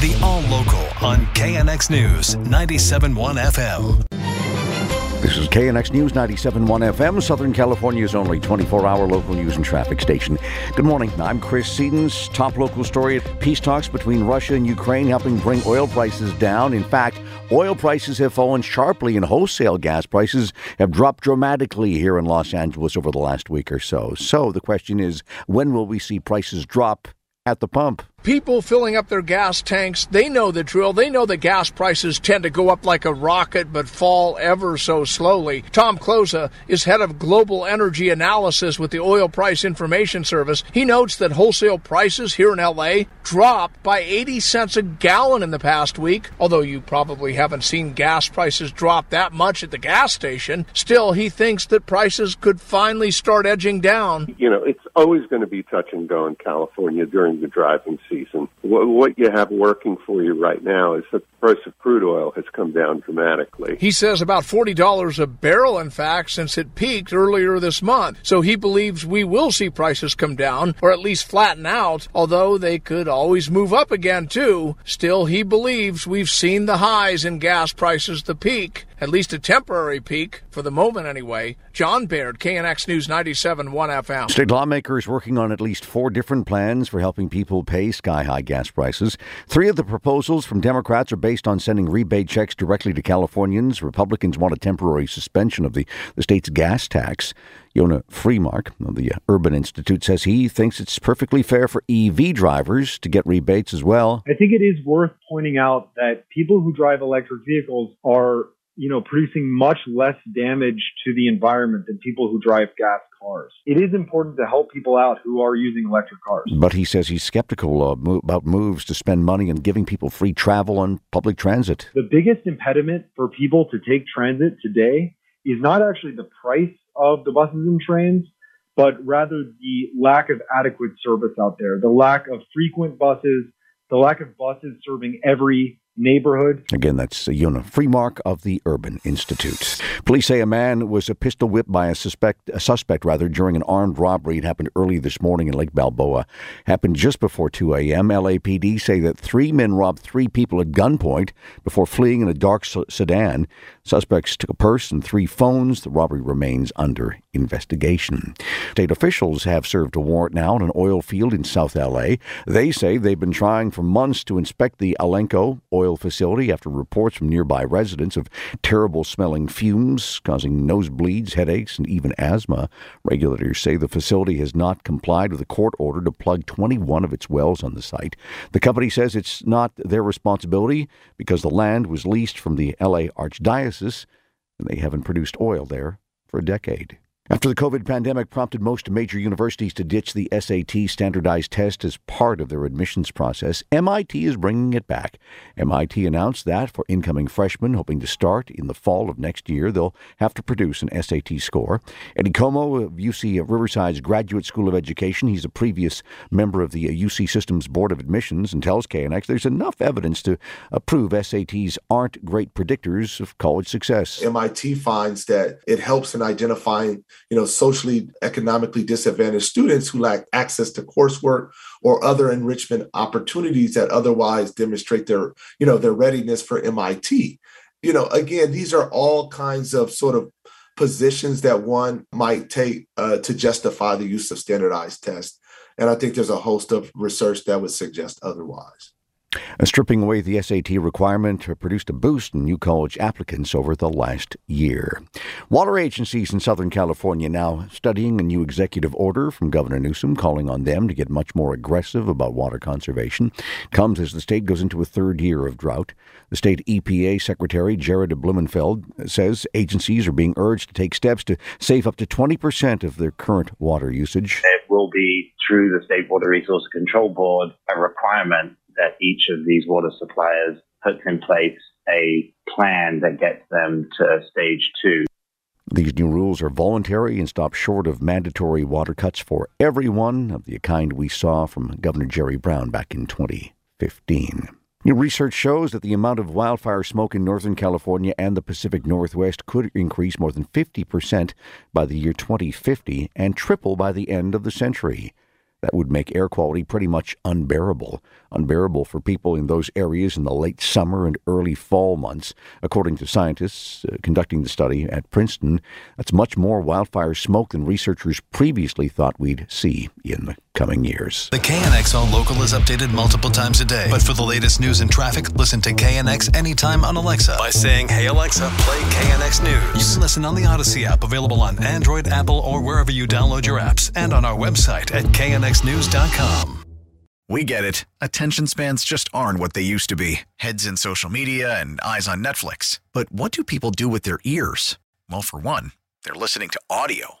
The All Local on KNX News 97.1 FM. This is KNX News 97.1 FM, Southern California's only 24-hour local news and traffic station. Good morning. I'm Chris Sidens. Top local story: peace talks between Russia and Ukraine helping bring oil prices down. In fact, oil prices have fallen sharply and wholesale gas prices have dropped dramatically here in Los Angeles over the last week or so. So the question is, when will we see prices drop at the pump? People filling up their gas tanks, they know the drill. They know that gas prices tend to go up like a rocket but fall ever so slowly. Tom Kloza is head of global energy analysis with the Oil Price Information Service. He notes that wholesale prices here in L.A. dropped by 80 cents a gallon in the past week. Although you probably haven't seen gas prices drop that much at the gas station, still he thinks that prices could finally start edging down. You know, it's always going to be touch and go in California during the driving season. What you have working for you right now is that the price of crude oil has come down dramatically. He says about $40 a barrel, in fact, since it peaked earlier this month. So he believes we will see prices come down, or at least flatten out, although they could always move up again, too. Still, he believes we've seen the highs in gas prices, the peak, at least a temporary peak, for the moment anyway. John Baird, KNX News 97.1 FM. State lawmakers working on at least four different plans for helping people pay sky-high gas prices. Three of the proposals from Democrats are based on sending rebate checks directly to Californians. Republicans want a temporary suspension of the state's gas tax. Yonah Freemark of the Urban Institute says he thinks it's perfectly fair for EV drivers to get rebates as well. I think it is worth pointing out that people who drive electric vehicles are, you know, producing much less damage to the environment than people who drive gas cars. It is important to help people out who are using electric cars. But he says he's skeptical about moves to spend money and giving people free travel on public transit. The biggest impediment for people to take transit today is not actually the price of the buses and trains, but rather the lack of adequate service out there, the lack of frequent buses, the lack of buses serving every neighborhood. Again, that's Yonah Freemark of the Urban Institute. Police say a man was pistol whipped by a suspect during an armed robbery. It happened early this morning in Lake Balboa. Happened just before 2 a.m. LAPD say that three men robbed three people at gunpoint before fleeing in a dark sedan. Suspects took a purse and three phones. The robbery remains under investigation. State officials have served a warrant now on an oil field in South L.A. They say they've been trying for months to inspect the Alenco oil facility after reports from nearby residents of terrible-smelling fumes causing nosebleeds, headaches, and even asthma. Regulators say the facility has not complied with a court order to plug 21 of its wells on the site. The company says it's not their responsibility because the land was leased from the L.A. Archdiocese, and they haven't produced oil there for a decade. After the COVID pandemic prompted most major universities to ditch the SAT standardized test as part of their admissions process, MIT is bringing it back. MIT announced that for incoming freshmen hoping to start in the fall of next year, they'll have to produce an SAT score. Eddie Como of UC Riverside's Graduate School of Education, he's a previous member of the UC Systems Board of Admissions, and tells KNX there's enough evidence to prove SATs aren't great predictors of college success. MIT finds that it helps in identifying socially, economically disadvantaged students who lack access to coursework or other enrichment opportunities that otherwise demonstrate their, their readiness for MIT. Again, these are all kinds of sort of positions that one might take to justify the use of standardized tests. And I think there's a host of research that would suggest otherwise. Stripping away the SAT requirement produced a boost in new college applicants over the last year. Water agencies in Southern California now studying a new executive order from Governor Newsom calling on them to get much more aggressive about water conservation. Comes as the state goes into a third year of drought. The state EPA Secretary Jared Blumenfeld says agencies are being urged to take steps to save up to 20% of their current water usage. It will be through the State Water Resource Control Board a requirement that each of these water suppliers puts in place a plan that gets them to stage two. These new rules are voluntary and stop short of mandatory water cuts for everyone of the kind we saw from Governor Jerry Brown back in 2015. New research shows that the amount of wildfire smoke in Northern California and the Pacific Northwest could increase more than 50% by the year 2050 and triple by the end of the century. That would make air quality pretty much unbearable. Unbearable for people in those areas in the late summer and early fall months. According to scientists conducting the study at Princeton, that's much more wildfire smoke than researchers previously thought we'd see in the coming years. The KNX All Local is updated multiple times a day. But for the latest news and traffic, listen to KNX anytime on Alexa by saying, "Hey Alexa, play KNX News." You can listen on the Odyssey app, available on Android, Apple, or wherever you download your apps, and on our website at knxnews.com. We get it. Attention spans just aren't what they used to be. Heads in social media and eyes on Netflix. But what do people do with their ears? Well, for one, they're listening to audio.